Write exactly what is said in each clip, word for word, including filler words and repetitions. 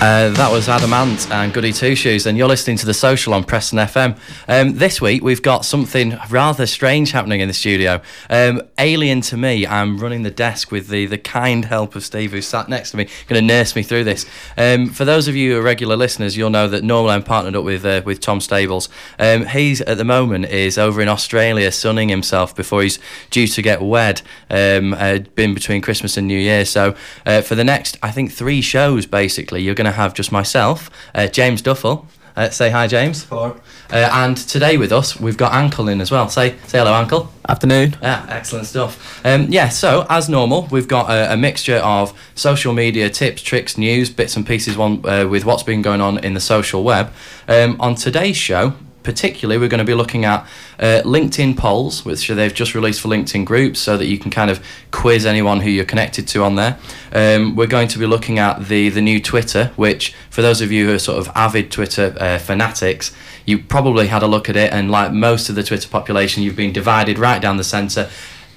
Uh, that was Adam Ant and Goody Two Shoes, and you're listening to The Social on Preston F M. Um, this week we've got something rather strange happening in the studio. Um, alien to me, I'm running the desk with the, the kind help of Steve, who sat next to me, going to nurse me through this. Um, for those of you who are regular listeners, you'll know that normally I'm partnered up with uh, with Tom Stables. Um, he's at the moment is over in Australia sunning himself before he's due to get wed. Um, uh, been between Christmas and New Year, so uh, for the next, I think, three shows, basically, you're going to have just myself, uh, James Duffel. Uh, say hi, James. Hello. Uh, and today with us, we've got Ankle in as well. Say say hello, Ankle. Afternoon. Yeah, excellent stuff. Um, yeah, so, as normal, we've got a, a mixture of social media tips, tricks, news, bits and pieces one, uh, with what's been going on in the social web. Um, on today's show, particularly, we're going to be looking at uh, LinkedIn polls, which they've just released for LinkedIn groups, so that you can kind of quiz anyone who you're connected to on there. Um, we're going to be looking at the, the new Twitter, which, for those of you who are sort of avid Twitter uh, fanatics, you probably had a look at it, and like most of the Twitter population, you've been divided right down the centre.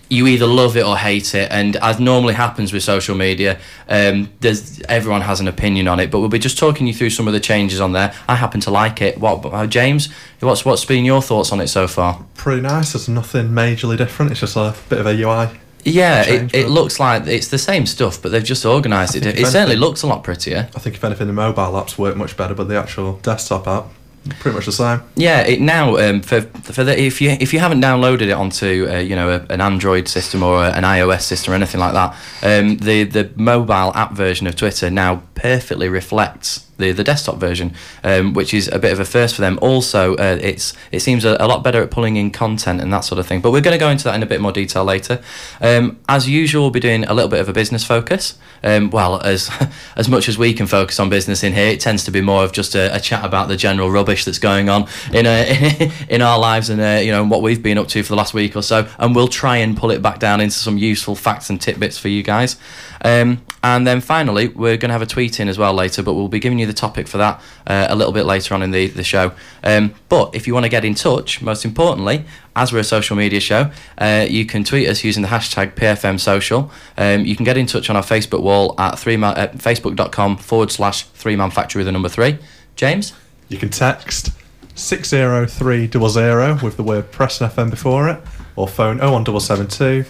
You either love it or hate it, and as normally happens with social media, um, there's, everyone has an opinion on it, but we'll be just talking you through some of the changes on there. I happen to like it. What, uh, James, what's what's been your thoughts on it so far? Pretty nice. There's nothing majorly different. It's just a bit of a U I. Yeah, change, it, it looks like it's the same stuff, but they've just organised it. It anything, certainly looks a lot prettier. I think, if anything, the mobile apps work much better, but the actual desktop app, pretty much the same. Yeah, it now um, for for the, if you if you haven't downloaded it onto uh, you know a, an Android system or a, an iOS system or anything like that, um, the the mobile app version of Twitter now perfectly reflects the the desktop version, um, which is a bit of a first for them. Also, uh, it's it seems a, a lot better at pulling in content and that sort of thing. But we're going to go into that in a bit more detail later. Um, as usual, we'll be doing a little bit of a business focus. Um, well, as as much as we can focus on business in here, it tends to be more of just a, a chat about the general rubbish that's going on in a, in our lives and uh, you know what we've been up to for the last week or so. And we'll try and pull it back down into some useful facts and tidbits for you guys. Um, and then finally, we're going to have a tweet in as well later, but we'll be giving you the the topic for that uh, a little bit later on in the, the show. Um, but if you want to get in touch, most importantly, as we're a social media show, uh, you can tweet us using the hashtag P F M Social. Um, you can get in touch on our Facebook wall at three man, uh, facebook.com forward slash three man factory with the number three. James? You can text six oh three hundred with the word Preston F M before it, or phone oh one seven seven two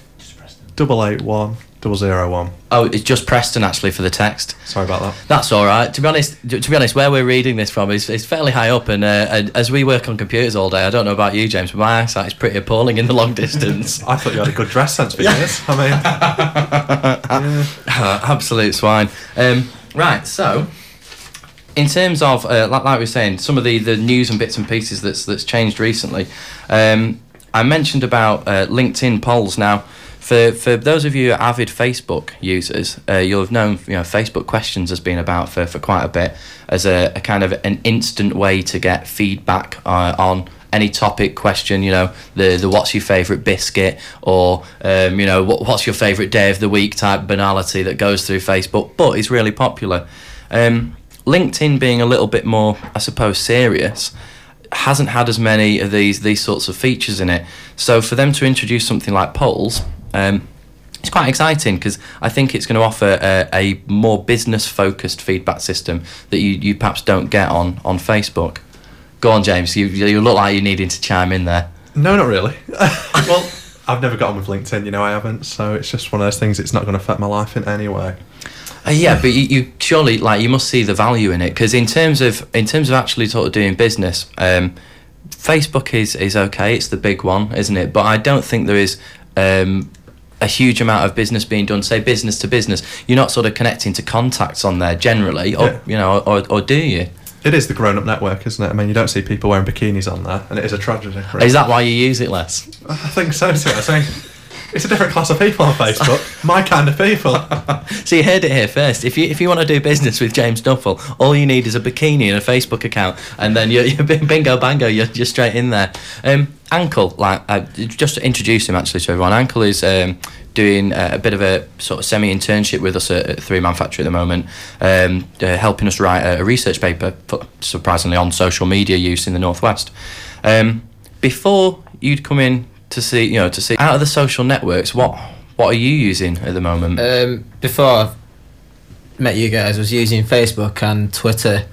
eight eight one double zero one. Oh, it's just Preston, actually, for the text. Sorry about that. That's all right. To be honest, to be honest, where we're reading this from is, is fairly high up, and, uh, and as we work on computers all day, I don't know about you, James, but my eyesight is pretty appalling in the long distance. I thought you had a good dress sense for years. I mean... yeah. Absolute swine. Um, right, so... In terms of, uh, like, like we were saying, some of the, the news and bits and pieces that's, that's changed recently, um, I mentioned about uh, LinkedIn polls now. For for those of you avid Facebook users, uh, you'll have known you know Facebook Questions has been about for, for quite a bit as a, a kind of an instant way to get feedback uh, on any topic, question, you know, the the what's your favourite biscuit, or um, you know what what's your favourite day of the week type banality that goes through Facebook, but it's really popular. Um, LinkedIn being a little bit more, I suppose, serious, hasn't had as many of these these sorts of features in it. So for them to introduce something like polls. Um, it's quite exciting because I think it's going to offer a, a more business-focused feedback system that you, you perhaps don't get on, on Facebook. Go on, James. You you look like you're needing to chime in there. No, not really. Well, I've never got on with LinkedIn. You know, I haven't. So it's just one of those things. It's not going to affect my life in any way. Uh, yeah, but you, you surely like you must see the value in it because in terms of in terms of actually sort of doing business, um, Facebook is is okay. It's the big one, isn't it? But I don't think there is. Um, a huge amount of business being done, say business to business. You're not sort of connecting to contacts on there generally, or yeah. you know, or, or do you? It is the grown-up network, isn't it? I mean, you don't see people wearing bikinis on there, and it is a tragedy. Really. Is that why you use it less? I think so, too. I think it's a different class of people on Facebook. My kind of people. So you heard it here first. If you if you want to do business with James Duffel, all you need is a bikini and a Facebook account, and then you're, you're bingo bango, you're, you're straight in there. Um, Ankle, like uh, just to introduce him actually to everyone. Ankle is um, doing uh, a bit of a sort of semi-internship with us at, at Three Man Factory at the moment, um, uh, helping us write a, a research paper, surprisingly, on social media use in the Northwest. Um, before you'd come in to see, you know, to see out of the social networks, what What are you using at the moment? Um, before I met you guys, I was using Facebook and Twitter.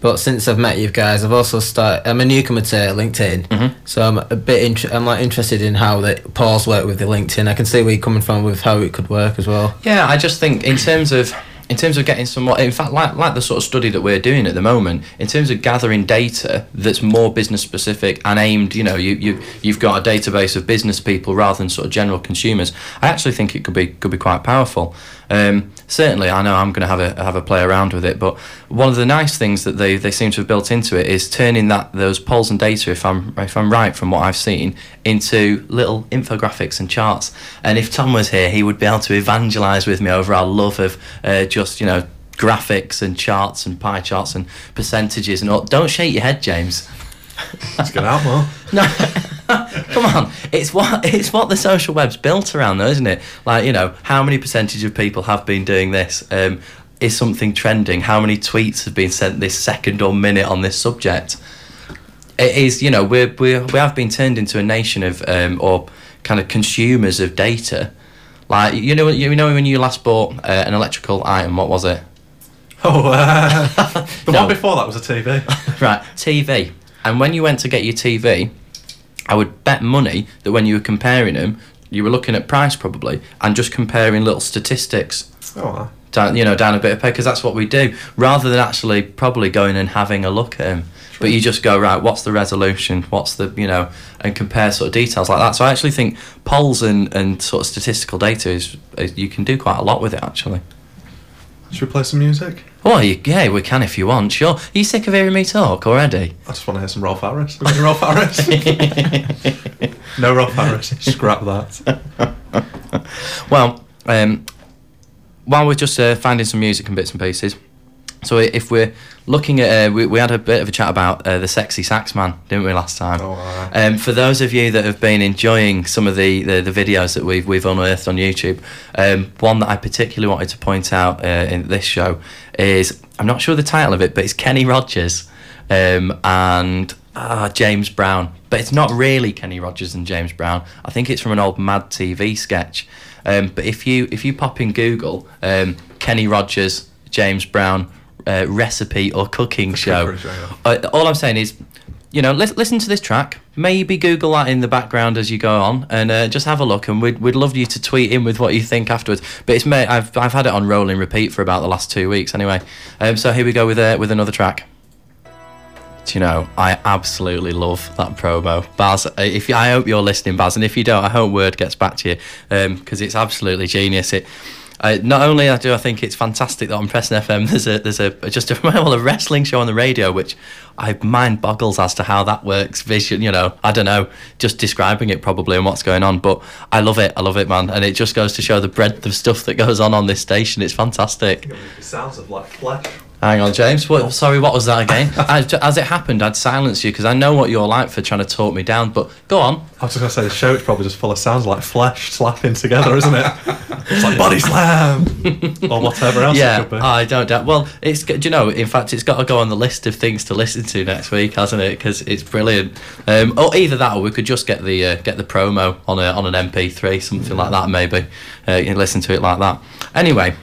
But since I've met you guys, I've also started. I'm a newcomer to LinkedIn, mm-hmm. so I'm a bit. Int- I'm like interested in how that Paul's worked with the LinkedIn. I can see where you're coming from with how it could work as well. Yeah, I just think in terms of in terms of getting some more. In fact, like like the sort of study that we're doing at the moment, in terms of gathering data that's more business specific and aimed. You know, you you you've got a database of business people rather than sort of general consumers. I actually think it could be could be quite powerful. Um, certainly, I know I'm going to have a have a play around with it. But one of the nice things that they, they seem to have built into it is turning that those polls and data, if I'm if I'm right from what I've seen, into little infographics and charts. And if Tom was here, he would be able to evangelise with me over our love of uh, just you know graphics and charts and pie charts and percentages and all. Don't shake your head, James. Let's get out more. No. Come on, it's what it's what the social web's built around, though, isn't it? Like, you know, how many percentage of people have been doing this? Um, is something trending? How many tweets have been sent this second or minute on this subject? It is, you know, we we we have been turned into a nation of um, or kind of consumers of data. Like, you know, you know when you last bought uh, an electrical item, what was it? Oh, uh, the no. one before that was a T V. Right, T V. And when you went to get your T V, I would bet money that when you were comparing them, you were looking at price probably and just comparing little statistics. Oh. Down, you know, down a bit of pay, because that's what we do, rather than actually probably going and having a look at them. True. But you just go, right, what's the resolution? What's the, you know, and compare sort of details like that. So I actually think polls and, and sort of statistical data is, is, you can do quite a lot with it, actually. Should we play some music? Oh, yeah, we can if you want, sure. Are you sick of hearing me talk already? I just want to hear some Rolf Harris. Have you Rolf Harris? No Rolf Harris. Scrap that. Well, um, while we're just uh, finding some music and bits and pieces, so if we're looking at... Uh, we, we had a bit of a chat about uh, the Sexy Sax Man, didn't we, last time? Oh, right. Um, for those of you that have been enjoying some of the, the, the videos that we've we've unearthed on YouTube, um, one that I particularly wanted to point out uh, in this show is... I'm not sure the title of it, but it's Kenny Rogers um, and uh, James Brown. But it's not really Kenny Rogers and James Brown. I think it's from an old Mad T V sketch. Um, but if you, if you pop in Google, um, Kenny Rogers, James Brown... Uh, recipe or cooking show. Uh, all I'm saying is, you know, li- listen to this track. Maybe Google that in the background as you go on, and uh, just have a look. And we'd we'd love you to tweet in with what you think afterwards. But it's made, I've I've had it on rolling repeat for about the last two weeks anyway. Um, so here we go with uh, with another track. Do you know, I absolutely love that promo, Baz. If you, I hope you're listening, Baz, and if you don't, I hope word gets back to you because um, it's absolutely genius. It. Uh, not only do I think it's fantastic that on Preston F M there's a there's a just a, well, a wrestling show on the radio, which I mind boggles as to how that works. Vision, you know, I don't know, just describing it probably and what's going on, but I love it, I love it, man, and it just goes to show the breadth of stuff that goes on on this station. It's fantastic. It sounds of like flesh. Hang on, James. What, sorry, what was that again? I, as it happened, I'd silence you because I know what you're like for trying to talk me down, but go on. I was just going to say, the show is probably just full of sounds like flesh slapping together, isn't it? It's like body slam or whatever else yeah, it could be. Yeah, I don't doubt. Well, it's, do you know, in fact, it's got to go on the list of things to listen to next week, hasn't it? Because it's brilliant. Um, or either that or we could just get the uh, get the promo on a, on an M P three, something like that maybe. Uh, you can listen to it like that. Anyway...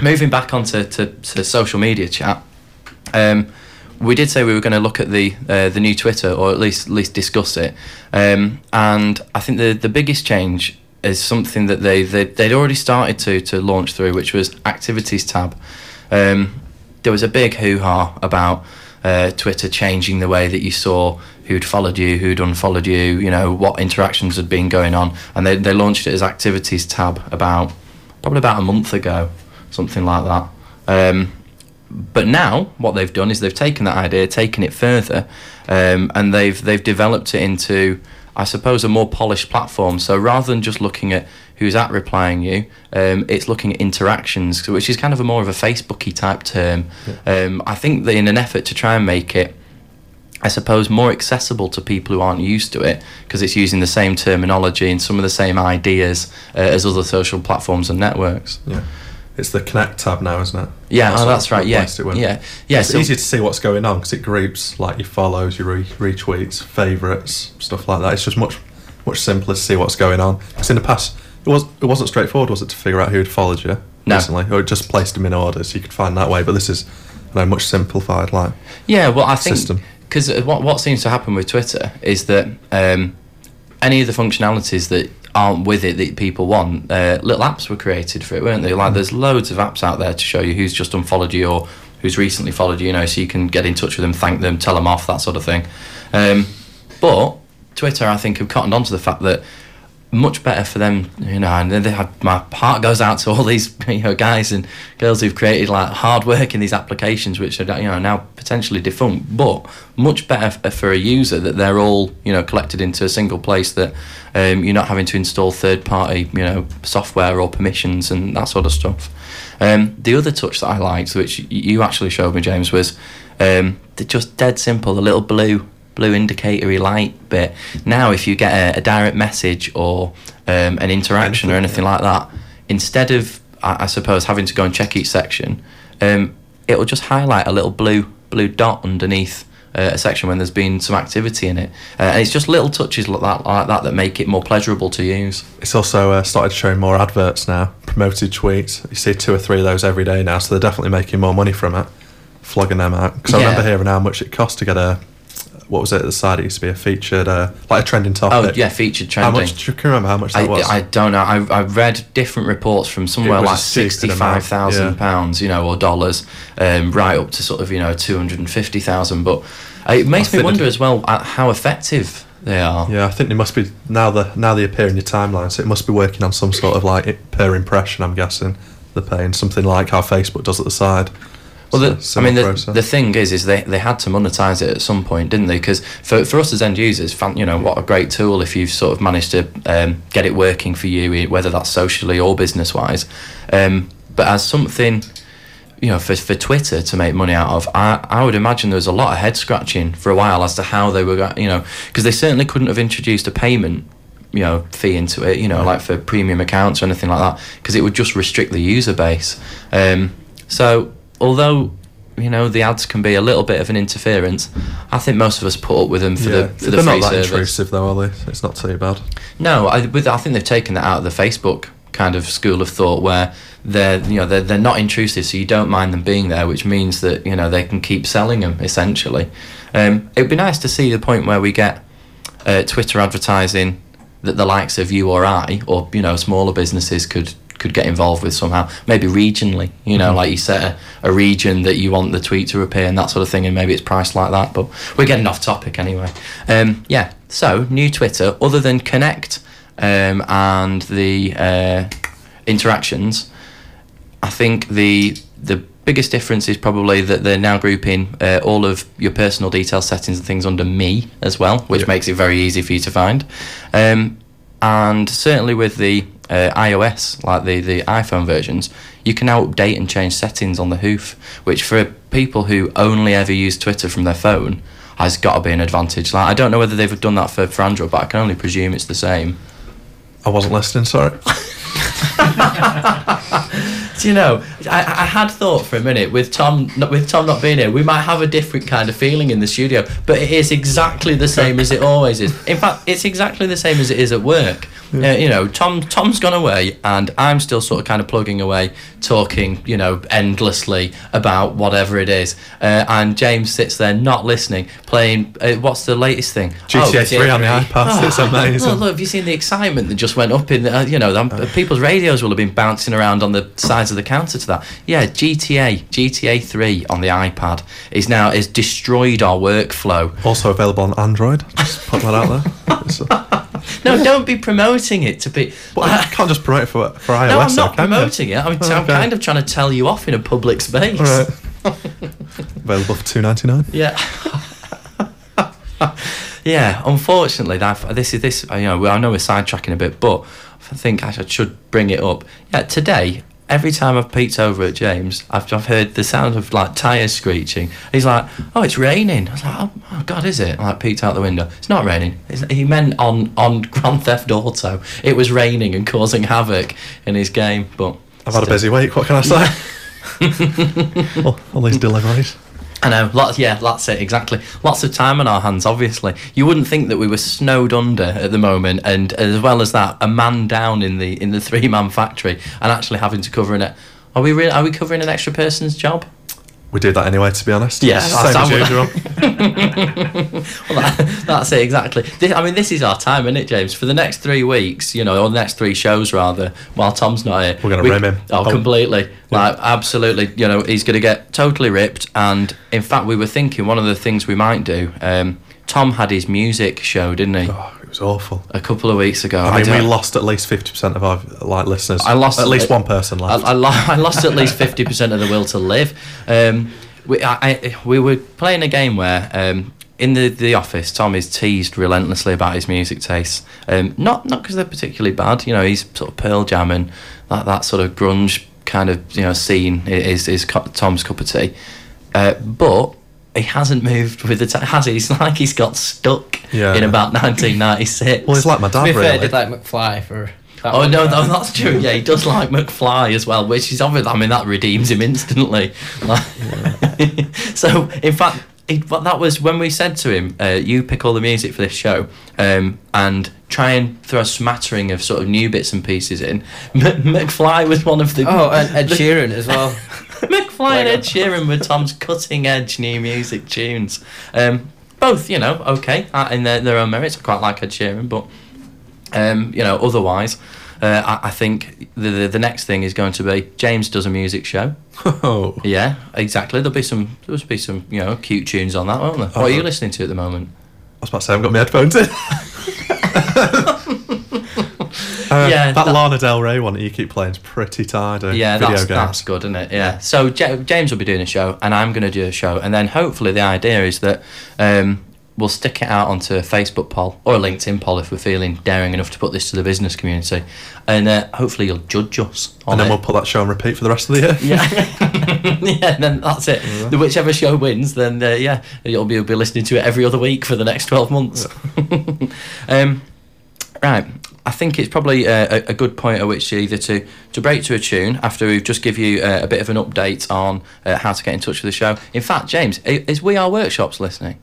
Moving back onto to, to social media chat, um, we did say we were going to look at the uh, the new Twitter, or at least at least discuss it. Um, and I think the the biggest change is something that they, they they'd already started to to launch through, which was activities tab. Um, there was a big hoo-ha about uh, Twitter changing the way that you saw who'd followed you, who'd unfollowed you, you know, what interactions had been going on, and they they launched it as activities tab about probably about a month ago. Something like that. Um, but now what they've done is they've taken that idea, taken it further, um, and they've they've developed it into, I suppose, a more polished platform. So rather than just looking at who's at replying you, um, it's looking at interactions, which is kind of a more of a Facebooky type term. Yeah. Um, I think that in an effort to try and make it, I suppose, more accessible to people who aren't used to it, because it's using the same terminology and some of the same ideas uh, as other social platforms and networks. Yeah. It's the Connect tab now, isn't it? Yeah, that's, oh, that's right. Yeah, it yeah, yeah. It's so easy to see what's going on because it groups like your follows, your re- retweets, favourites, stuff like that. It's just much, much simpler to see what's going on. Because in the past It was. It wasn't straightforward, was it, to figure out who had followed you no. recently, or it just placed them in order so you could find that way? But this is, you know, much simplified, like yeah. Well, I system. think because what what seems to happen with Twitter is that um, any of the functionalities that aren't with it that people want, uh, little apps were created for it, weren't they? Like, there's loads of apps out there to show you who's just unfollowed you or who's recently followed you, you know, so you can get in touch with them, thank them, tell them off, that sort of thing. Um, but Twitter, I think, have cottoned on to the fact that much better for them, you know, and they had, my heart goes out to all these, you know, guys and girls who've created, like, hard work in these applications, which are, you know, now potentially defunct, but much better for a user that they're all, you know, collected into a single place, that um, you're not having to install third-party, you know, software or permissions and that sort of stuff. Um, the other touch that I liked, which you actually showed me, James, was um, just dead simple, the little blue blue indicatory light bit. Now, if you get a, a direct message or um, an interaction or anything like that, instead of, I, I suppose, having to go and check each section, um, it'll just highlight a little blue blue dot underneath uh, a section when there's been some activity in it. Uh, and it's just little touches like that, like that that make it more pleasurable to use. It's also uh, started showing more adverts now, promoted tweets. You see two or three of those every day now, so they're definitely making more money from it, flogging them out. Because yeah. I remember hearing how much it cost to get a, what was it at the side? It used to be a featured, uh, like a trending topic. Oh, yeah, featured trending. How much, do you remember how much that I, was? I don't know. I I read different reports from somewhere like sixty-five thousand pounds, you know, or dollars, um, right up to sort of, you know, two hundred fifty thousand. But it makes I me wonder as well at how effective they are. Yeah, I think they must be, now they now they appear in your timeline, so it must be working on some sort of, like, per impression, I'm guessing, they're paying, something like how Facebook does at the side. Well, the, I mean, the, the thing is, is they, they had to monetize it at some point, didn't they? Because for, for us as end users, you know, what a great tool if you've sort of managed to um, get it working for you, whether that's socially or business-wise. Um, but as something, you know, for for Twitter to make money out of, I, I would imagine there was a lot of head-scratching for a while as to how they were, you know, because they certainly couldn't have introduced a payment, you know, fee into it, you know, like for premium accounts or anything like that, because it would just restrict the user base. Um, so... Although, you know, the ads can be a little bit of an interference, I think most of us put up with them for yeah. the for the They're free service. They're not that intrusive, though, are they? It's not too bad. No, I, with, I think they've taken that out of the Facebook kind of school of thought, where they're, you know, they're, they're not intrusive, so you don't mind them being there, which means that, you know, they can keep selling them, essentially. Um, it'd be nice to see the point where we get uh, Twitter advertising that the likes of you or I, or, you know, smaller businesses could... could get involved with somehow, maybe regionally, you know, mm-hmm. like you set a, a region that you want the tweet to appear and that sort of thing, and maybe it's priced like that, but we're getting off topic anyway. Um, yeah, so new Twitter, other than Connect um, and the uh, interactions, I think the the biggest difference is probably that they're now grouping uh, all of your personal detail settings and things under Me as well, which yeah. makes it very easy for you to find. Um, and certainly with the Uh, iOS, like the, the iPhone versions, you can now update and change settings on the hoof, which for people who only ever use Twitter from their phone has got to be an advantage. Like, I don't know whether they've done that for, for Android, but I can only presume it's the same. I wasn't listening, sorry. Do you know, I, I had thought for a minute, with Tom not, with Tom not being here, we might have a different kind of feeling in the studio, but it is exactly the same as it always is. In fact, it's exactly the same as it is at work. Yeah. Uh, you know, Tom, Tom's gone away, and I'm still sort of kind of plugging away, talking, you know, endlessly about whatever it is. Uh, and James sits there not listening, playing, uh, what's the latest thing? G T A three on the iPad, it's amazing. Look, look, have you seen the excitement that just went up in, the, uh, you know, the, uh, people's radios will have been bouncing around on the sides of the counter to that. Yeah, G T A three on the iPad is now is destroyed our workflow. Also available on Android. Just put that out there. No, don't be promoting it to be. Well, like, I can't just promote it for for iOS. No, I'm not promoting you? it. I'm, t- oh, okay. I'm kind of trying to tell you off in a public space. All right. Available for two ninety-nine. Yeah. Yeah. Unfortunately, this is this. You know, I know we're sidetracking a bit, but I think I should bring it up. Yeah, today. Every time I've peeked over at James, I've, I've heard the sound of, like, tyres screeching. He's like, oh, it's raining. I was like, oh, oh God, is it? I, like, peeked out the window. It's not raining. It's, he meant on, on Grand Theft Auto. It was raining and causing havoc in his game. But I've still had a busy week, what can I say? all, all these deliveries. I know, lots, yeah, that's it, exactly. Lots of time on our hands, obviously. You wouldn't think that we were snowed under at the moment, and as well as that, a man down in the in the Three Man Factory, and actually having to cover an... Are we re- Are we covering an extra person's job? We do that anyway, to be honest. Yes, yeah, same as usual. Well, that, that's it, exactly. This, I mean, this is our time, isn't it, James? For the next three weeks, you know, or the next three shows, rather, while Tom's not here. We're going to we, rim him. Oh, oh. completely. Yeah. Like, absolutely. You know, he's going to get totally ripped. And, in fact, we were thinking one of the things we might do, um, Tom had his music show, didn't he? Oh. It was awful. A couple of weeks ago. I mean, I we lost at least fifty percent of our like listeners. I lost... At least it, one person left. I, I, lo- I lost at least fifty percent of the will to live. Um, we I, I, we were playing a game where, um, in the, the office, Tom is teased relentlessly about his music tastes. Um, not not because they're particularly bad. You know, he's sort of Pearl Jam and that, that sort of grunge kind of, you know, scene is, is Tom's cup of tea. Uh, but... He hasn't moved with the time, has he? It's like he's got stuck yeah. in about nineteen ninety-six. Well, it's like my dad, really. To be fair, really. Did like McFly for... That oh, no, no, that's true. Yeah, he does like McFly as well, which is obvious. I mean, that redeems him instantly. Like, so, in fact, it, that was when we said to him, uh, you pick all the music for this show, um, and try and throw a smattering of sort of new bits and pieces in. M- McFly was one of the... Oh, and Ed Sheeran as well. McFly and Ed Sheeran with Tom's cutting-edge new music tunes. Um, both, you know, okay, in their, their own merits. I quite like Ed Sheeran, but, um, you know, otherwise, uh, I, I think the, the the next thing is going to be James does a music show. Oh. Yeah, exactly. There'll be some, there'll be some, you know, cute tunes on that, won't there? Uh-huh. What are you listening to at the moment? I was about to say, I haven't got my headphones in. Um, yeah, that, that Lana Del Rey one that you keep playing is pretty tired. Yeah, video that's, that's good, isn't it? Yeah. yeah. So J- James will be doing a show, and I'm going to do a show, and then hopefully the idea is that um, we'll stick it out onto a Facebook poll or a LinkedIn poll if we're feeling daring enough to put this to the business community, and uh, hopefully you'll judge us on it. And then it. We'll put that show on repeat for the rest of the year. Yeah, yeah. And then that's it. Yeah. Whichever show wins, then uh, yeah, you'll be, you'll be listening to it every other week for the next twelve months. Yeah. um, right. I think it's probably a, a good point at which either to, to break to a tune after we've just give you a, a bit of an update on uh, how to get in touch with the show. In fact, James, is We Are Workshops listening?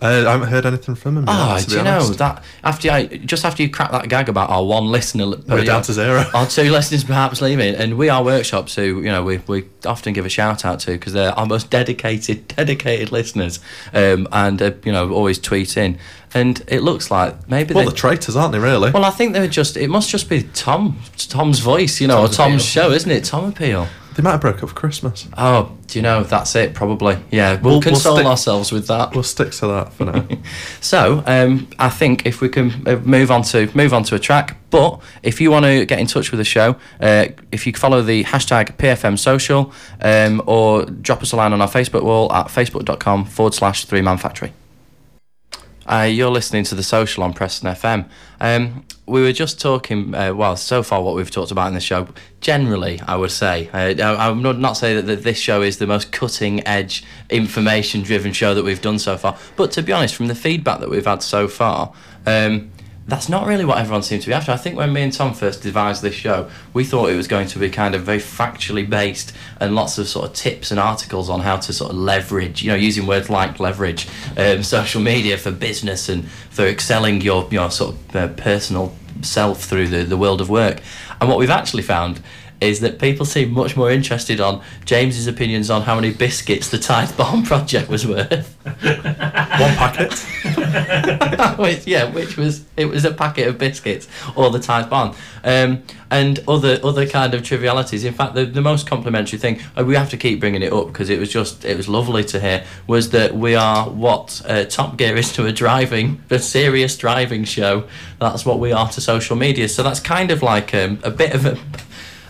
Uh, I haven't heard anything from him yet. Oh, to do be you honest. know that after I just after you cracked that gag about our one listener, we're down year, to zero. Our two listeners perhaps leaving, and We Are Workshops, who you know we we often give a shout out to because they're our most dedicated, dedicated listeners, um, and uh, you know always tweet in. And it looks like maybe well, they're traitors, aren't they? Really? Well, I think they're just. It must just be Tom, Tom's voice, you know, Tom's or Tom's appeal. Show, isn't it? Tom appeal. They might have broke up for Christmas. Oh, do you know, that's it, probably. Yeah, we'll, we'll console we'll stick, ourselves with that. We'll stick to that for now. So, um, I think if we can move on to move on to a track, but if you want to get in touch with the show, uh, if you follow the hashtag P F M Social, um, or drop us a line on our Facebook wall at facebook.com forward slash Three Man Factory. Uh, you're listening to The Social on Preston F M. Um, we were just talking, uh, well, so far what we've talked about in the show, generally, I would say. Uh, I'm not, not saying that this show is the most cutting-edge, information-driven show that we've done so far, but to be honest, from the feedback that we've had so far, um, that's not really what everyone seems to be after. I think when me and Tom first devised this show, we thought it was going to be kind of very factually based and lots of sort of tips and articles on how to sort of leverage, you know, using words like leverage, um, social media for business and for excelling your, you know, sort of uh, personal self through the, the world of work. And what we've actually found is that people seem much more interested on James's opinions on how many biscuits the Tithe Barn project was worth. One packet. which, yeah, which was it was a packet of biscuits or the Tithe Barn, um, and other other kind of trivialities. In fact, the the most complimentary thing, and we have to keep bringing it up because it was just it was lovely to hear, was that we are what uh, Top Gear is to a driving, a serious driving show. That's what we are to social media. So that's kind of like um, a bit of a.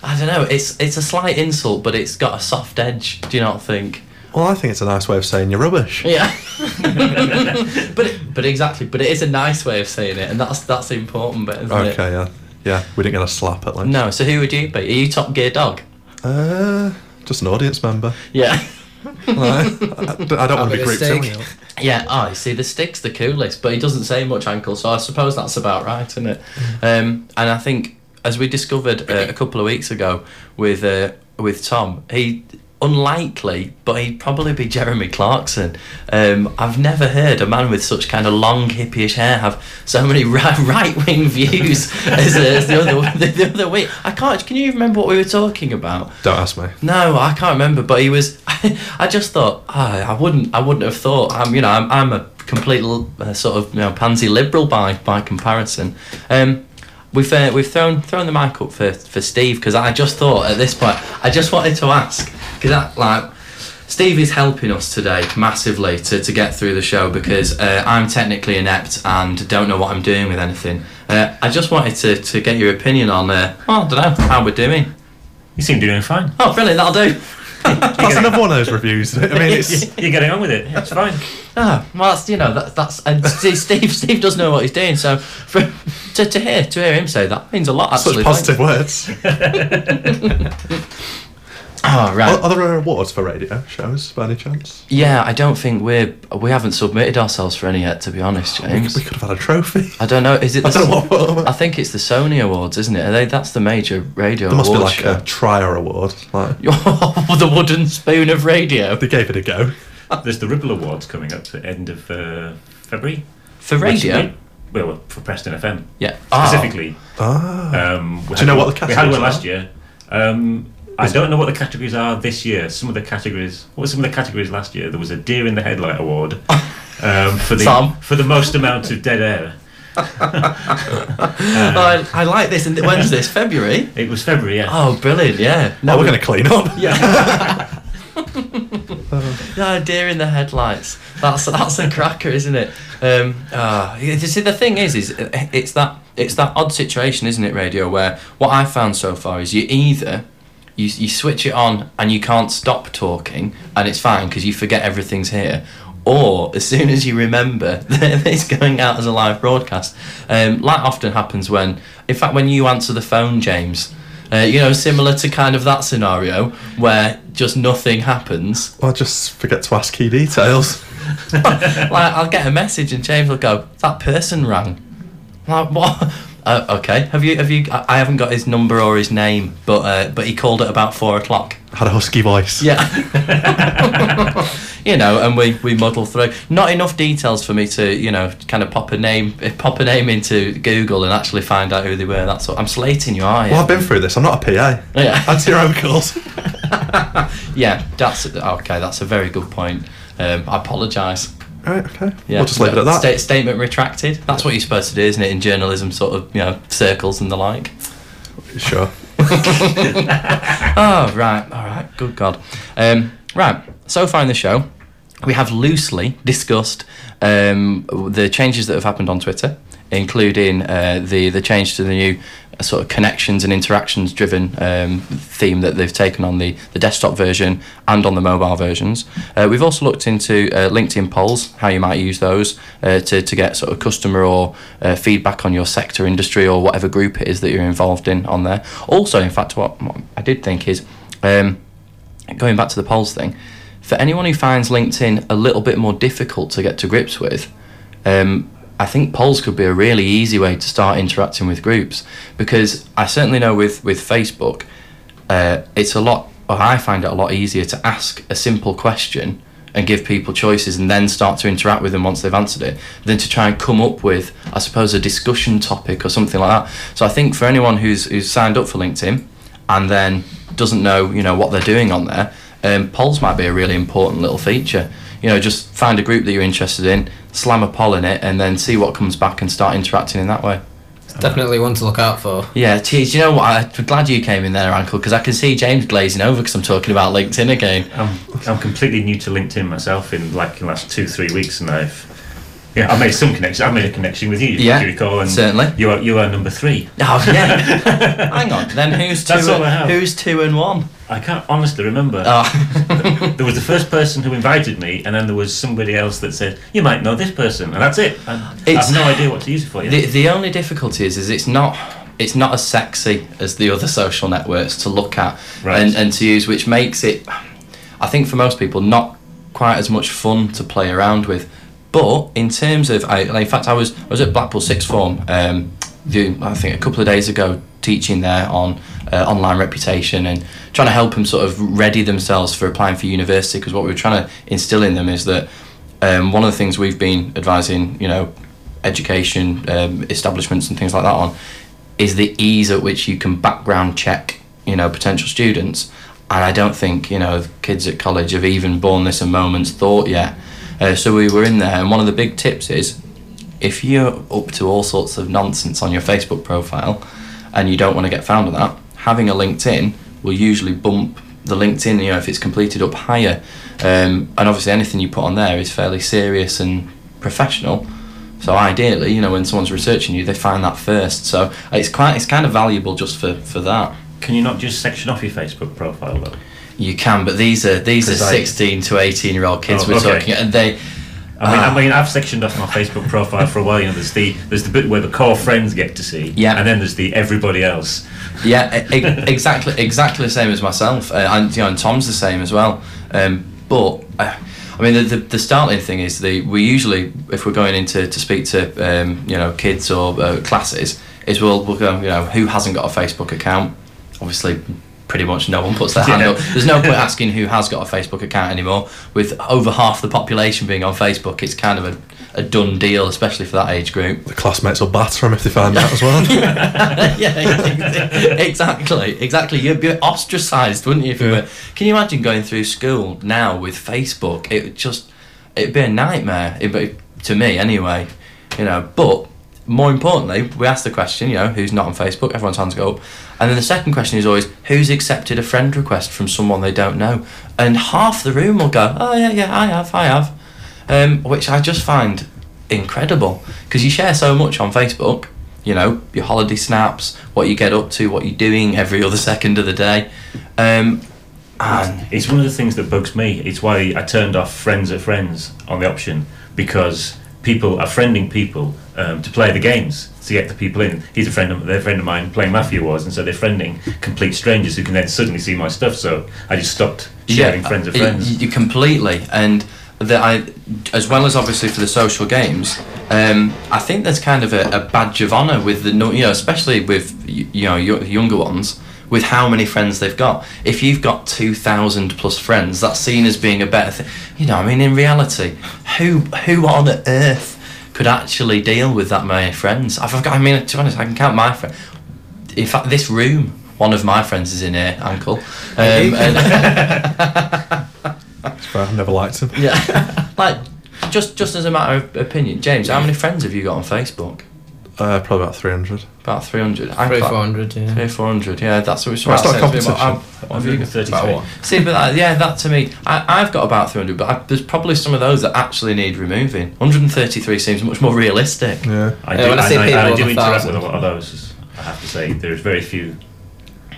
I don't know, it's it's a slight insult, but it's got a soft edge, do you not think? Well, I think it's a nice way of saying you're rubbish. Yeah. but it, but exactly, but it is a nice way of saying it, and that's that's the important bit, isn't okay, it? Okay, yeah. Yeah, we didn't get a slap at least. No, so who would you be? Are you Top Gear Dog? Uh, just an audience member. Yeah. Like, I, I don't I'll want to be creeped out. Yeah, oh, you see, the stick's the coolest, but he doesn't say much, Ankle, so I suppose that's about right, isn't it? Um, and I think... As we discovered uh, a couple of weeks ago with uh, with Tom, he unlikely, but he'd probably be Jeremy Clarkson. Um, I've never heard a man with such kind of long, hippie-ish hair have so many ra- right-wing views as, as the other the, the other week. I can't. Can you remember what we were talking about? Don't ask me. No, I can't remember. But he was. I, I just thought. Oh, I wouldn't. I wouldn't have thought. I'm. You know. I'm. I'm a complete uh, sort of you know pansy liberal by by comparison. Um, we've uh, we've thrown thrown the mic up for for Steve because I just thought at this point I just wanted to ask. Because like, Steve is helping us today massively to, to get through the show because uh, I'm technically inept and don't know what I'm doing with anything. Uh, I just wanted to, to get your opinion on, uh, well, I don't know, how we're doing. You seem to be doing fine. Oh, brilliant, that'll do. That's another one of those reviews. I mean, it's... You're getting on with it. That's fine. Oh, well, that's, you know, that, that's... And Steve Steve does know what he's doing, so for, to, to, hear, to hear him say that means a lot, actually. Such positive words. Oh, right. Are, are there awards for radio shows by any chance? Yeah, I don't think we're we haven't submitted ourselves for any yet, to be honest, James. Oh, we, we could have had a trophy. I don't know. Is it? The, I don't know what, what, what. I think it's the Sony Awards, isn't it? Are they, that's the major radio. There must award be like show. A trier award, like the wooden spoon of radio. They gave it a go. There's the Ribble Awards coming up at the end of uh, February for radio. Well, well, for Preston F M. Yeah, specifically. Ah. Um, Do you know one, what the categories? We had one last year. Um, I don't know what the categories are this year. Some of the categories... What were some of the categories last year? There was a Deer in the Headlight Award um, for the Tom. for the most amount of dead air. uh, oh, I, I like this. And when's this? February? It was February, yeah. Oh, brilliant, yeah. Now oh, we're going to clean up. Yeah. No, Deer in the Headlights. That's that's a cracker, isn't it? Um, oh, you see, the thing is, is it's that it's that odd situation, isn't it, radio, where what I've found so far is you either... You you switch it on and you can't stop talking and it's fine because you forget everything's here, or as soon as you remember it's going out as a live broadcast. Um, that often happens when, in fact, when you answer the phone, James. Uh, you know, similar to kind of that scenario where just nothing happens. Well, I just forget to ask key details. Like I'll get a message and James will go, "That person rang." Like what? Uh, okay. Have you? Have you? I haven't got his number or his name, but uh, but he called at about four o'clock. Had a husky voice. Yeah. You know, and we, we muddle through. Not enough details for me to you know kind of pop a name pop a name into Google and actually find out who they were. That's what I'm slating you, are you? Well, I've been through this. I'm not a P A. Yeah. Answer your own calls. Yeah. That's okay. That's a very good point. Um, I apologise. Right, okay. Yeah. We'll just leave it at that. St- statement retracted. That's what you're supposed to do, isn't it, in journalism sort of, you know, circles and the like? Sure. Oh, right, all right, good God. Um, right, so far in the show, we have loosely discussed um, the changes that have happened on Twitter, including uh, the, the change to the new uh, sort of connections and interactions-driven um, theme that they've taken on the, the desktop version and on the mobile versions. Uh, we've also looked into uh, LinkedIn polls, how you might use those uh, to, to get sort of customer or uh, feedback on your sector, industry, or whatever group it is that you're involved in on there. Also, in fact, what, what I did think is, um, going back to the polls thing, for anyone who finds LinkedIn a little bit more difficult to get to grips with, um, I think polls could be a really easy way to start interacting with groups, because I certainly know with, with Facebook, uh, it's a lot, or I find it a lot easier to ask a simple question and give people choices and then start to interact with them once they've answered it, than to try and come up with, I suppose, a discussion topic or something like that. So I think for anyone who's who's signed up for LinkedIn and then doesn't know, you know, what they're doing on there, um, polls might be a really important little feature. You know, just find a group that you're interested in, slam a poll in it, and then see what comes back and start interacting in that way. It's definitely one to look out for. Yeah, geez, you know what? I'm glad you came in there, Ankle, because I can see James glazing over because I'm talking about LinkedIn again. I'm, I'm completely new to LinkedIn myself in like the last two, three weeks, and I've yeah, I made some connections. I made a connection with you, yeah, if you recall, and certainly you are you are number three. Oh yeah. Hang on, then who's two? That's all I have. Who's two and one? I can't honestly remember. Oh. There was the first person who invited me, and then there was somebody else that said, you might know this person, and that's it. I, I have no idea what to use it for. Yet. The, the only difficulty is, is it's not it's not as sexy as the other social networks to look at, right, and, and to use, which makes it, I think for most people, not quite as much fun to play around with. But in terms of, I, in fact, I was I was at Blackpool Sixth Form, um, the, I think a couple of days ago, teaching there on uh, online reputation and trying to help them sort of ready themselves for applying for university, because what we were trying to instill in them is that um, one of the things we've been advising, you know, education um, establishments and things like that on is the ease at which you can background check, you know, potential students. And I don't think, you know, kids at college have even borne this a moment's thought yet. Uh, so we were in there, and one of the big tips is, if you're up to all sorts of nonsense on your Facebook profile and you don't want to get found on that, having a LinkedIn will usually bump the LinkedIn, you know, if it's completed, up higher. Um, and obviously anything you put on there is fairly serious and professional. So ideally, you know, when someone's researching you, they find that first. So it's quite, it's kind of valuable just for, for that. Can you not just section off your Facebook profile though? You can, but these are these are sixteen I... to eighteen year old kids oh, we're okay. talking, and they. I mean, uh, I mean, I've sectioned off my Facebook profile for a while. You know, there's the there's the bit where the core friends get to see, yeah, and then there's the everybody else. Yeah, e- exactly, exactly the same as myself, uh, and you know, and Tom's the same as well. Um, but uh, I mean, the, the the startling thing is the we usually, if we're going into to speak to um, you know, kids or uh, classes, is we'll we'll go, you know, who hasn't got a Facebook account? Obviously, pretty much no one puts their hand yeah. up. There's no point asking who has got a Facebook account anymore. With over half the population being on Facebook, it's kind of a, a done deal, especially for that age group. The classmates will batter them if they find out as well. yeah, exactly, exactly. You'd be ostracised, wouldn't you? If yeah. you were. Can you imagine going through school now with Facebook? It would just, it'd be a nightmare. It'd be, to me, anyway. You know, but. More importantly, we asked the question, you know, who's not on Facebook? Everyone's hands go up. And then the second question is always, who's accepted a friend request from someone they don't know? And half the room will go, oh, yeah, yeah, I have, I have. Um, which I just find incredible. Because you share so much on Facebook, you know, your holiday snaps, what you get up to, what you're doing every other second of the day. Um, and it's one of the things that bugs me. It's why I turned off friends of friends on the option, because people are friending people um, to play the games, to get the people in. He's a friend of, they're a friend of mine playing Mafia Wars, and so they're friending complete strangers who can then suddenly see my stuff, so I just stopped sharing yeah, friends of friends. You completely, and the, I, as well as obviously for the social games, um, I think there's kind of a, a badge of honour with the, you know, especially with, you know, younger ones, with how many friends they've got. If you've got two thousand plus friends, that's seen as being a better thing. You know, I mean, in reality, who who on earth could actually deal with that many friends? I've got, I mean, to be honest, I can count my friends. In fact, this room, one of my friends is in here, Ankle. Um, and that's fair, I've never liked him. Yeah, like, just, just as a matter of opinion, James, how many friends have you got on Facebook? Uh, probably about three hundred. About three hundred. Three, four hundred, yeah. Three, four hundred, yeah, that's what we should well, about. It's not competition. Have you got thirty-three? See, but that, yeah, that to me, I, I've got about three hundred, but I, there's probably some of those that actually need removing. one hundred thirty-three seems much more realistic. Yeah. I do, yeah, when I I, see I, people I, I do interact with a lot of those, I have to say. There's very few.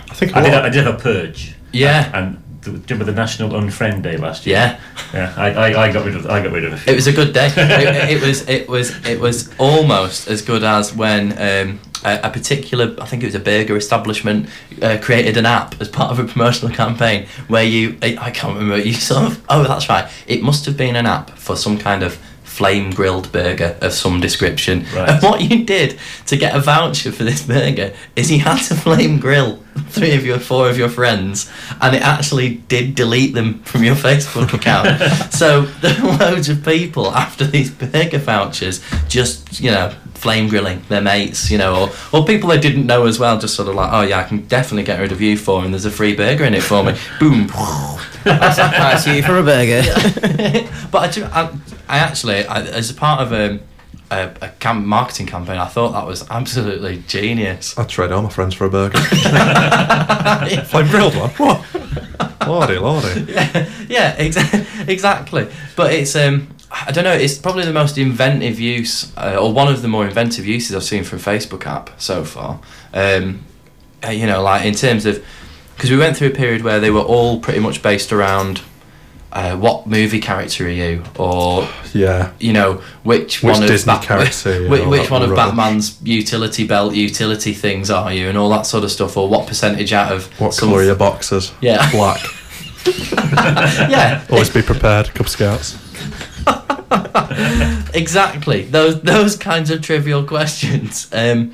I think I did, I did have a purge. Yeah. And, and do you remember the National Unfriend Day last year? Yeah, yeah. I, I, I got rid of I got rid of a few. It was a good day. it, it was it was it was almost as good as when um, a, a particular, I think it was a burger establishment, uh, created an app as part of a promotional campaign where you I, I can't remember you sort of oh that's right it must have been an app for some kind of flame grilled burger of some description. Right. And what you did to get a voucher for this burger is you had to flame grill three of your four of your friends, and it actually did delete them from your Facebook account. So there were loads of people after these burger vouchers just, you know, flame grilling their mates, you know, or, or people they didn't know as well, just sort of like, oh yeah, I can definitely get rid of you for, and there's a free burger in it for me. Boom. I'll see you for a burger. Yeah. But I, I, I actually, I, as a part of a, a, a cam- marketing campaign, I thought that was absolutely genius. I'd trade all my friends for a burger. Flame grilled one? What? Lordy, lordy. Yeah, yeah, exa- exactly. But it's, um, I don't know, it's probably the most inventive use, uh, or one of the more inventive uses I've seen from Facebook app so far. Um, you know, like in terms of, because we went through a period where they were all pretty much based around uh, what movie character are you, or yeah, you know, which, which one of Disney Bat- character, which, which one of rubbish. Batman's utility belt utility things are you, and all that sort of stuff, or what percentage out of what some colour are your boxers? Yeah, black. Yeah, always be prepared, Cub Scouts. Exactly, those those kinds of trivial questions, um,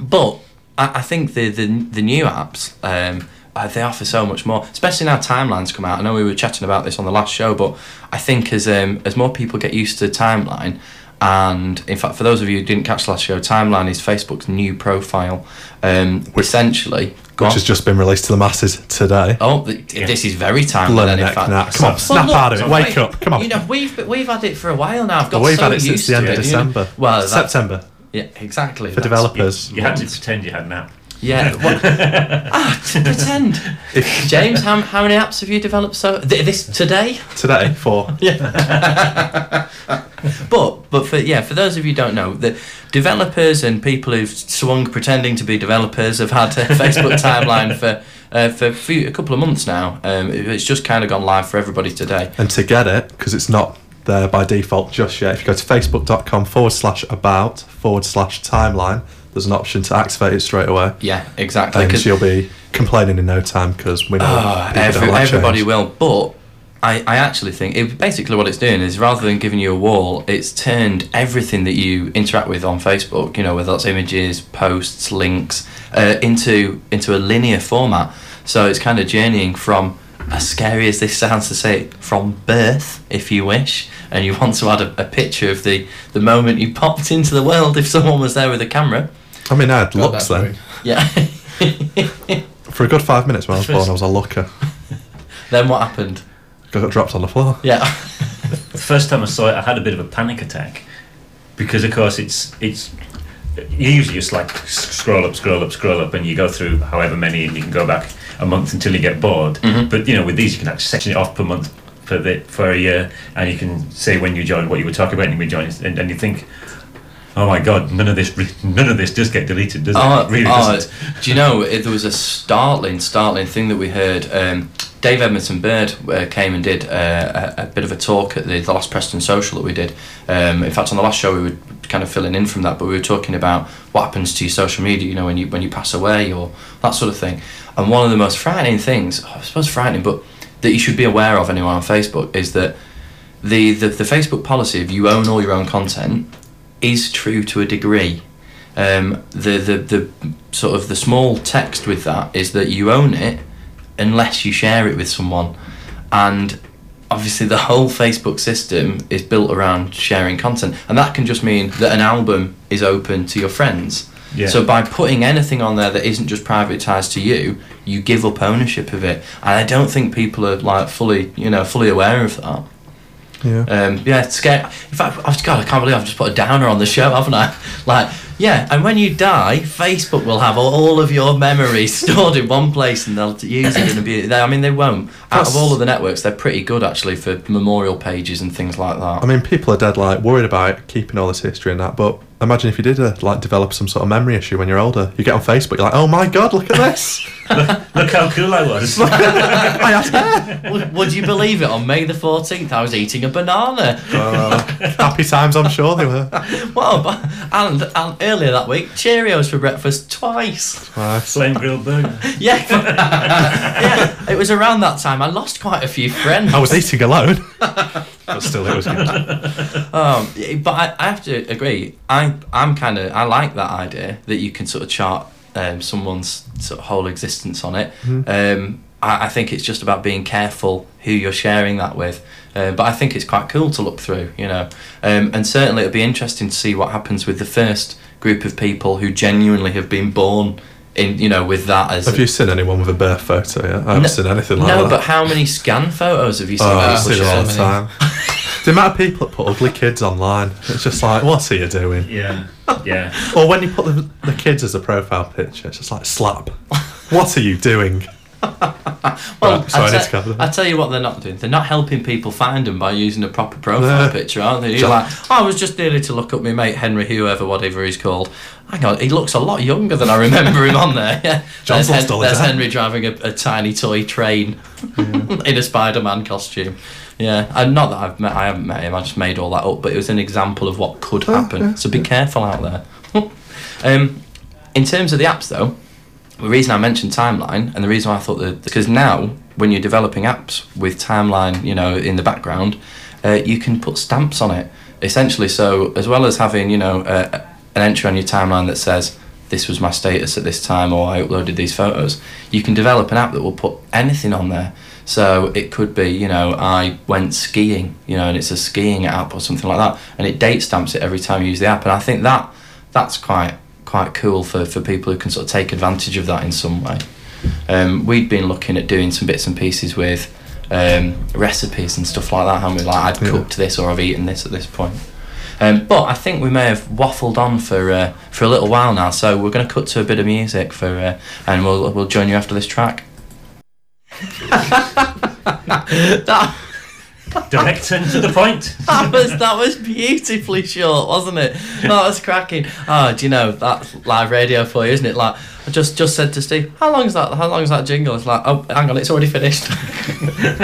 but I, I think the, the the new apps, um, they offer so much more, especially now timelines come out. I know we were chatting about this on the last show, but I think as um, as more people get used to the timeline, and in fact, for those of you who didn't catch the last show, timeline is Facebook's new profile, um, which, essentially. Which has just been released to the masses today. Oh, th- yeah. This is very timely. Then, in fact. Nah. Come on, well, snap look, out of it. Wake wait, up. Come on. You know, we've we've had it for a while now. I've got well, we've so had it since the end of it, December. You know? Well, September. Yeah, exactly. For developers, you, you had to pretend you had an app. Yeah, well, ah, to pretend. James, how how many apps have you developed so th- this today? Today, four. Yeah. but but for yeah, for those of you who don't know, the developers and people who've swung pretending to be developers have had a Facebook timeline for uh, for a, few, a couple of months now. Um, it, it's just kind of gone live for everybody today. And to get it, because it's not there by default just yet, if you go to facebook.com forward slash about forward slash timeline, there's an option to activate it straight away. Yeah, exactly. And you'll be complaining in no time, because we know uh, every, like everybody change. Will. But I, I actually think it, basically what it's doing is, rather than giving you a wall, it's turned everything that you interact with on Facebook, you know, whether that's images, posts, links, uh, into into a linear format. So it's kind of journeying from, as scary as this sounds to say, from birth, if you wish, and you want to add a, a picture of the, the moment you popped into the world, if someone was there with a camera. I mean, I had God, looks then. Yeah. For a good five minutes when I was born, I was a looker. Then what happened? I got dropped on the floor. Yeah. The first time I saw it, I had a bit of a panic attack, because, of course, it's it's... you usually just like scroll up, scroll up, scroll up, and you go through however many, and you can go back a month until you get bored. Mm-hmm. But you know, with these, you can actually section it off per month, per the, for a year, and you can say when you joined, what you were talking about, and you joined, and, and you think, oh my God, none of this, none of this does get deleted, does oh, it? It really oh, doesn't. Do you know? There was a startling, startling thing that we heard. Um, Dave Edmonton Bird uh, came and did uh, a, a bit of a talk at the, the last Preston Social that we did. Um, in fact, on the last show, we were kind of filling in from that, but we were talking about what happens to your social media, you know, when you when you pass away or that sort of thing. And one of the most frightening things, oh, I suppose frightening, but that you should be aware of anyway on Facebook, is that the, the, the Facebook policy of you own all your own content is true to a degree. Um, the, the, the sort of the small text with that is that you own it unless you share it with someone. And obviously the whole Facebook system is built around sharing content, and that can just mean that an album is open to your friends. Yeah. So by putting anything on there that isn't just privatised to you, you give up ownership of it. And I don't think people are like fully, you know, fully aware of that. Yeah. Um, yeah, it's scary. In fact, I've, God, I can't believe I've just put a downer on the show, haven't I? Like, yeah, and when you die, Facebook will have all of your memories stored in one place, and they'll use it and abuse it. I mean, they won't. That's, out of all of the networks, they're pretty good, actually, for memorial pages and things like that. I mean, people are dead, like, worried about keeping all this history and that, but imagine if you did, uh, like, develop some sort of memory issue when you're older. You get on Facebook, you're like, oh my God, look at this. look, look how cool I was. I had would, would you believe it? On May the fourteenth, I was eating a banana. Uh, happy times, I'm sure they were. Well, but, and, and earlier that week, Cheerios for breakfast twice. Nice. Flame grilled burger. yeah. yeah. It was around that time. I lost quite a few friends. I was eating alone. But still, it was good. Um, but I, I have to agree. I, I'm kind of I like that idea that you can sort of chart um, someone's sort of whole existence on it. Mm-hmm. Um, I, I think it's just about being careful who you're sharing that with. Uh, but I think it's quite cool to look through, you know. Um, and certainly, it'll be interesting to see what happens with the first group of people who genuinely have been born. In, you know, with that as... Have you seen anyone with a birth photo yet? I haven't no, seen anything like no, that. No, but how many scan photos have you seen? Oh, I've seen it all the time. The amount of people that put ugly kids online, it's just like, what are you doing? Yeah, yeah. Or when you put the, the kids as a profile picture, it's just like, slap. What are you doing? Well, right, sorry, I, te- I, I tell you what they're not doing. They're not helping people find them by using a proper profile no. picture, aren't they? You're John. like, oh, I was just nearly to look up my mate Henry, whoever, whatever he's called. Hang on, he looks a lot younger than I remember him on there. Yeah, John's there's, Hen- there's Henry driving a, a tiny toy train yeah. in a Spider-Man costume. Yeah, and not that I've met, I haven't met him. I just made all that up, but it was an example of what could happen. Yeah, yeah, so be yeah. careful out there. um, in terms of the apps, though. The reason I mentioned timeline, and the reason why I thought that, because now when you're developing apps with timeline, you know, in the background, uh, you can put stamps on it essentially. So as well as having, you know, uh, an entry on your timeline that says this was my status at this time, or I uploaded these photos. You can develop an app that will put anything on there. So it could be, you know, I went skiing, you know, and it's a skiing app or something like that, and it date stamps it every time you use the app. And I think that that's quite quite cool for, for people who can sort of take advantage of that in some way. Um, we'd been looking at doing some bits and pieces with um, recipes and stuff like that, haven't we? Like, I've yeah. cooked this, or I've eaten this at this point. Um, but I think we may have waffled on for uh, for a little while now, so we're going to cut to a bit of music for, uh, and we'll we'll join you after this track. that, Direct and to the point. that was that was beautifully short, wasn't it? That was cracking. Oh, do you know, that's live radio for you, isn't it? Like, I just just said to Steve, "How long is that? How long is that jingle?" It's like, "Oh, hang on, it's already finished."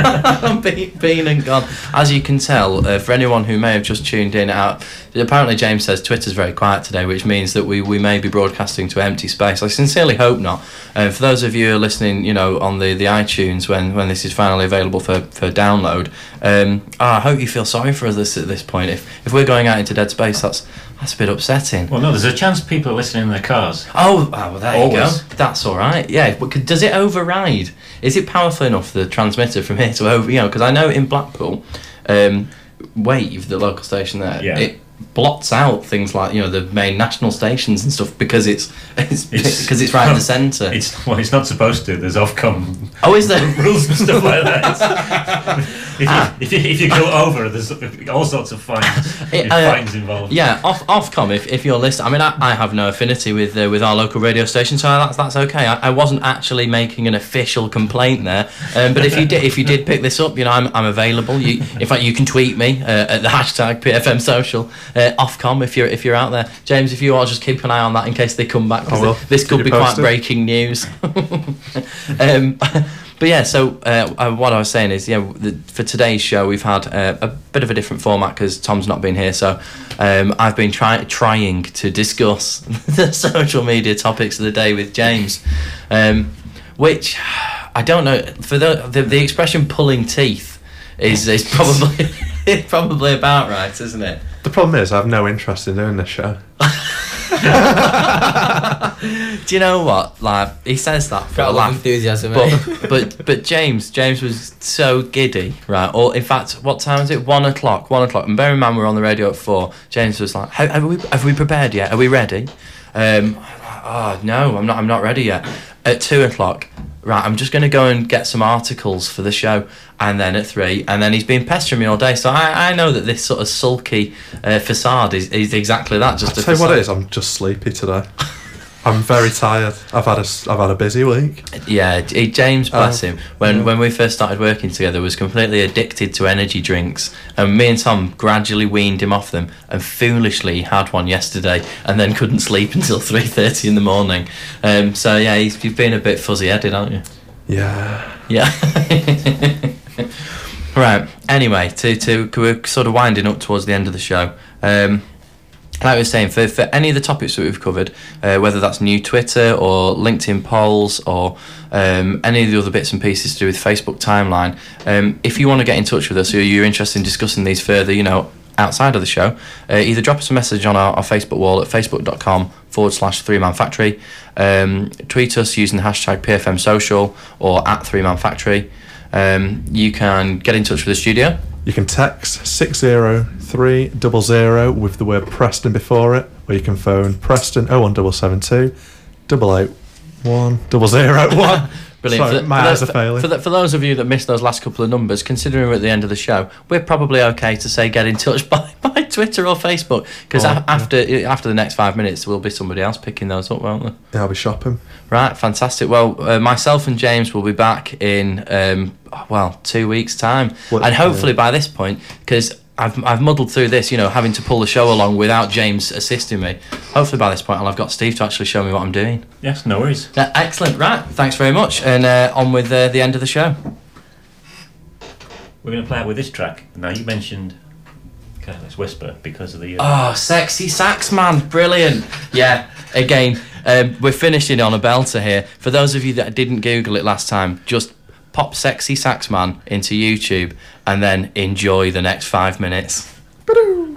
I'm been, been and gone. As you can tell, uh, for anyone who may have just tuned in, out apparently James says Twitter's very quiet today, which means that we, we may be broadcasting to empty space. I sincerely hope not. Uh, for those of you who are listening, you know, on the, the iTunes when, when this is finally available for for download, um, oh, I hope you feel sorry for us at this point. If if we're going out into dead space, that's. That's a bit upsetting. Well, no, there's a chance people are listening in their cars. Oh, oh well, there Always. you go. That's all right. Yeah, but does it override? Is it powerful enough, the transmitter from here to over? You know, because I know in Blackpool, um, Wave, the local station there, yeah. it blots out things like, you know, the main national stations and stuff, because it's because it's, it's, it's right in the centre. It's well, it's not supposed to. There's Ofcom. Oh, is there rules and stuff like that? It's, if, ah. you, if you if you go over, there's all sorts of fines. It, uh, fines involved. Yeah, off Ofcom. If if you're listening, I mean, I, I have no affinity with uh, with our local radio station, so that's that's okay. I, I wasn't actually making an official complaint there, um, but if you did if you did pick this up, you know, I'm I'm available. You, in fact, you can tweet me uh, at the hashtag P F M Social. Uh, Ofcom, if you're if you're out there, James, if you are, just keep an eye on that in case they come back. Oh, well, this could be quite it? breaking news. um, but yeah, so uh, what I was saying is, yeah, the, for today's show we've had uh, a bit of a different format because Tom's not been here, so um, I've been try- trying to discuss the social media topics of the day with James, um, which I don't know. For the the, the expression "pulling teeth" is is probably probably about right, isn't it? The problem is, I have no interest in doing this show. Do you know what? Like, he says that for a laugh, enthusiasm, but, but but James, James was so giddy, right? Or in fact, what time is it? One o'clock. One o'clock. And bear in mind, we're on the radio at four. James was like, have, have we have we prepared yet? Are we ready? Um, oh no, I'm not. I'm not ready yet. At two o'clock. Right, I'm just going to go and get some articles for the show, and then at three, and then he's been pestering me all day, so I, I know that this sort of sulky uh, facade is, is exactly that. Just I'll tell you what it is, I'm just sleepy today. I'm very tired. I've had a, I've had a busy week. Yeah, James, bless um, him, when yeah. when we first started working together, was completely addicted to energy drinks, and me and Tom gradually weaned him off them, and foolishly had one yesterday, and then couldn't sleep until three thirty in the morning. Um, so yeah, he's, you've been a bit fuzzy-headed, aren't you? Yeah. Yeah. Right, anyway, to, to, we're sort of winding up towards the end of the show. Um... Like I was saying, for, for any of the topics that we've covered, uh, whether that's new Twitter or LinkedIn polls or um, any of the other bits and pieces to do with Facebook timeline, um, if you want to get in touch with us or you're interested in discussing these further, you know, outside of the show, uh, either drop us a message on our, our Facebook wall at facebook dot com forward slash Three Man Factory, um, tweet us using the hashtag P F M Social or at Three Man Factory. Um, you can get in touch with the studio. You can text six zero three zero zero with the word Preston before it, or you can phone Preston oh one double seven two double eight one double zero one. Brilliant. Sorry, for the, my for eyes those, are failing. For, the, for those of you that missed those last couple of numbers, considering we're at the end of the show, we're probably okay to say get in touch by, by Twitter or Facebook, because oh, a- after yeah. after the next five minutes, there will be somebody else picking those up, won't there? Yeah, I'll be shopping. Right, fantastic. Well, uh, myself and James will be back in, um, well, two weeks' time. What, and hopefully yeah. by this point, because I've I've muddled through this, you know, having to pull the show along without James assisting me. Hopefully by this point I'll have got Steve to actually show me what I'm doing. Yes, no worries. Uh, excellent, right, thanks very much, and uh, on with uh, the end of the show. We're going to play out with this track. Now, you mentioned Careless Whisper because of the... Uh, oh, Sexy Sax Man, brilliant. Yeah, again, um, we're finishing on a belter here. For those of you that didn't Google it last time, just... pop Sexy Sax Man into YouTube and then enjoy the next five minutes. Ba-doo.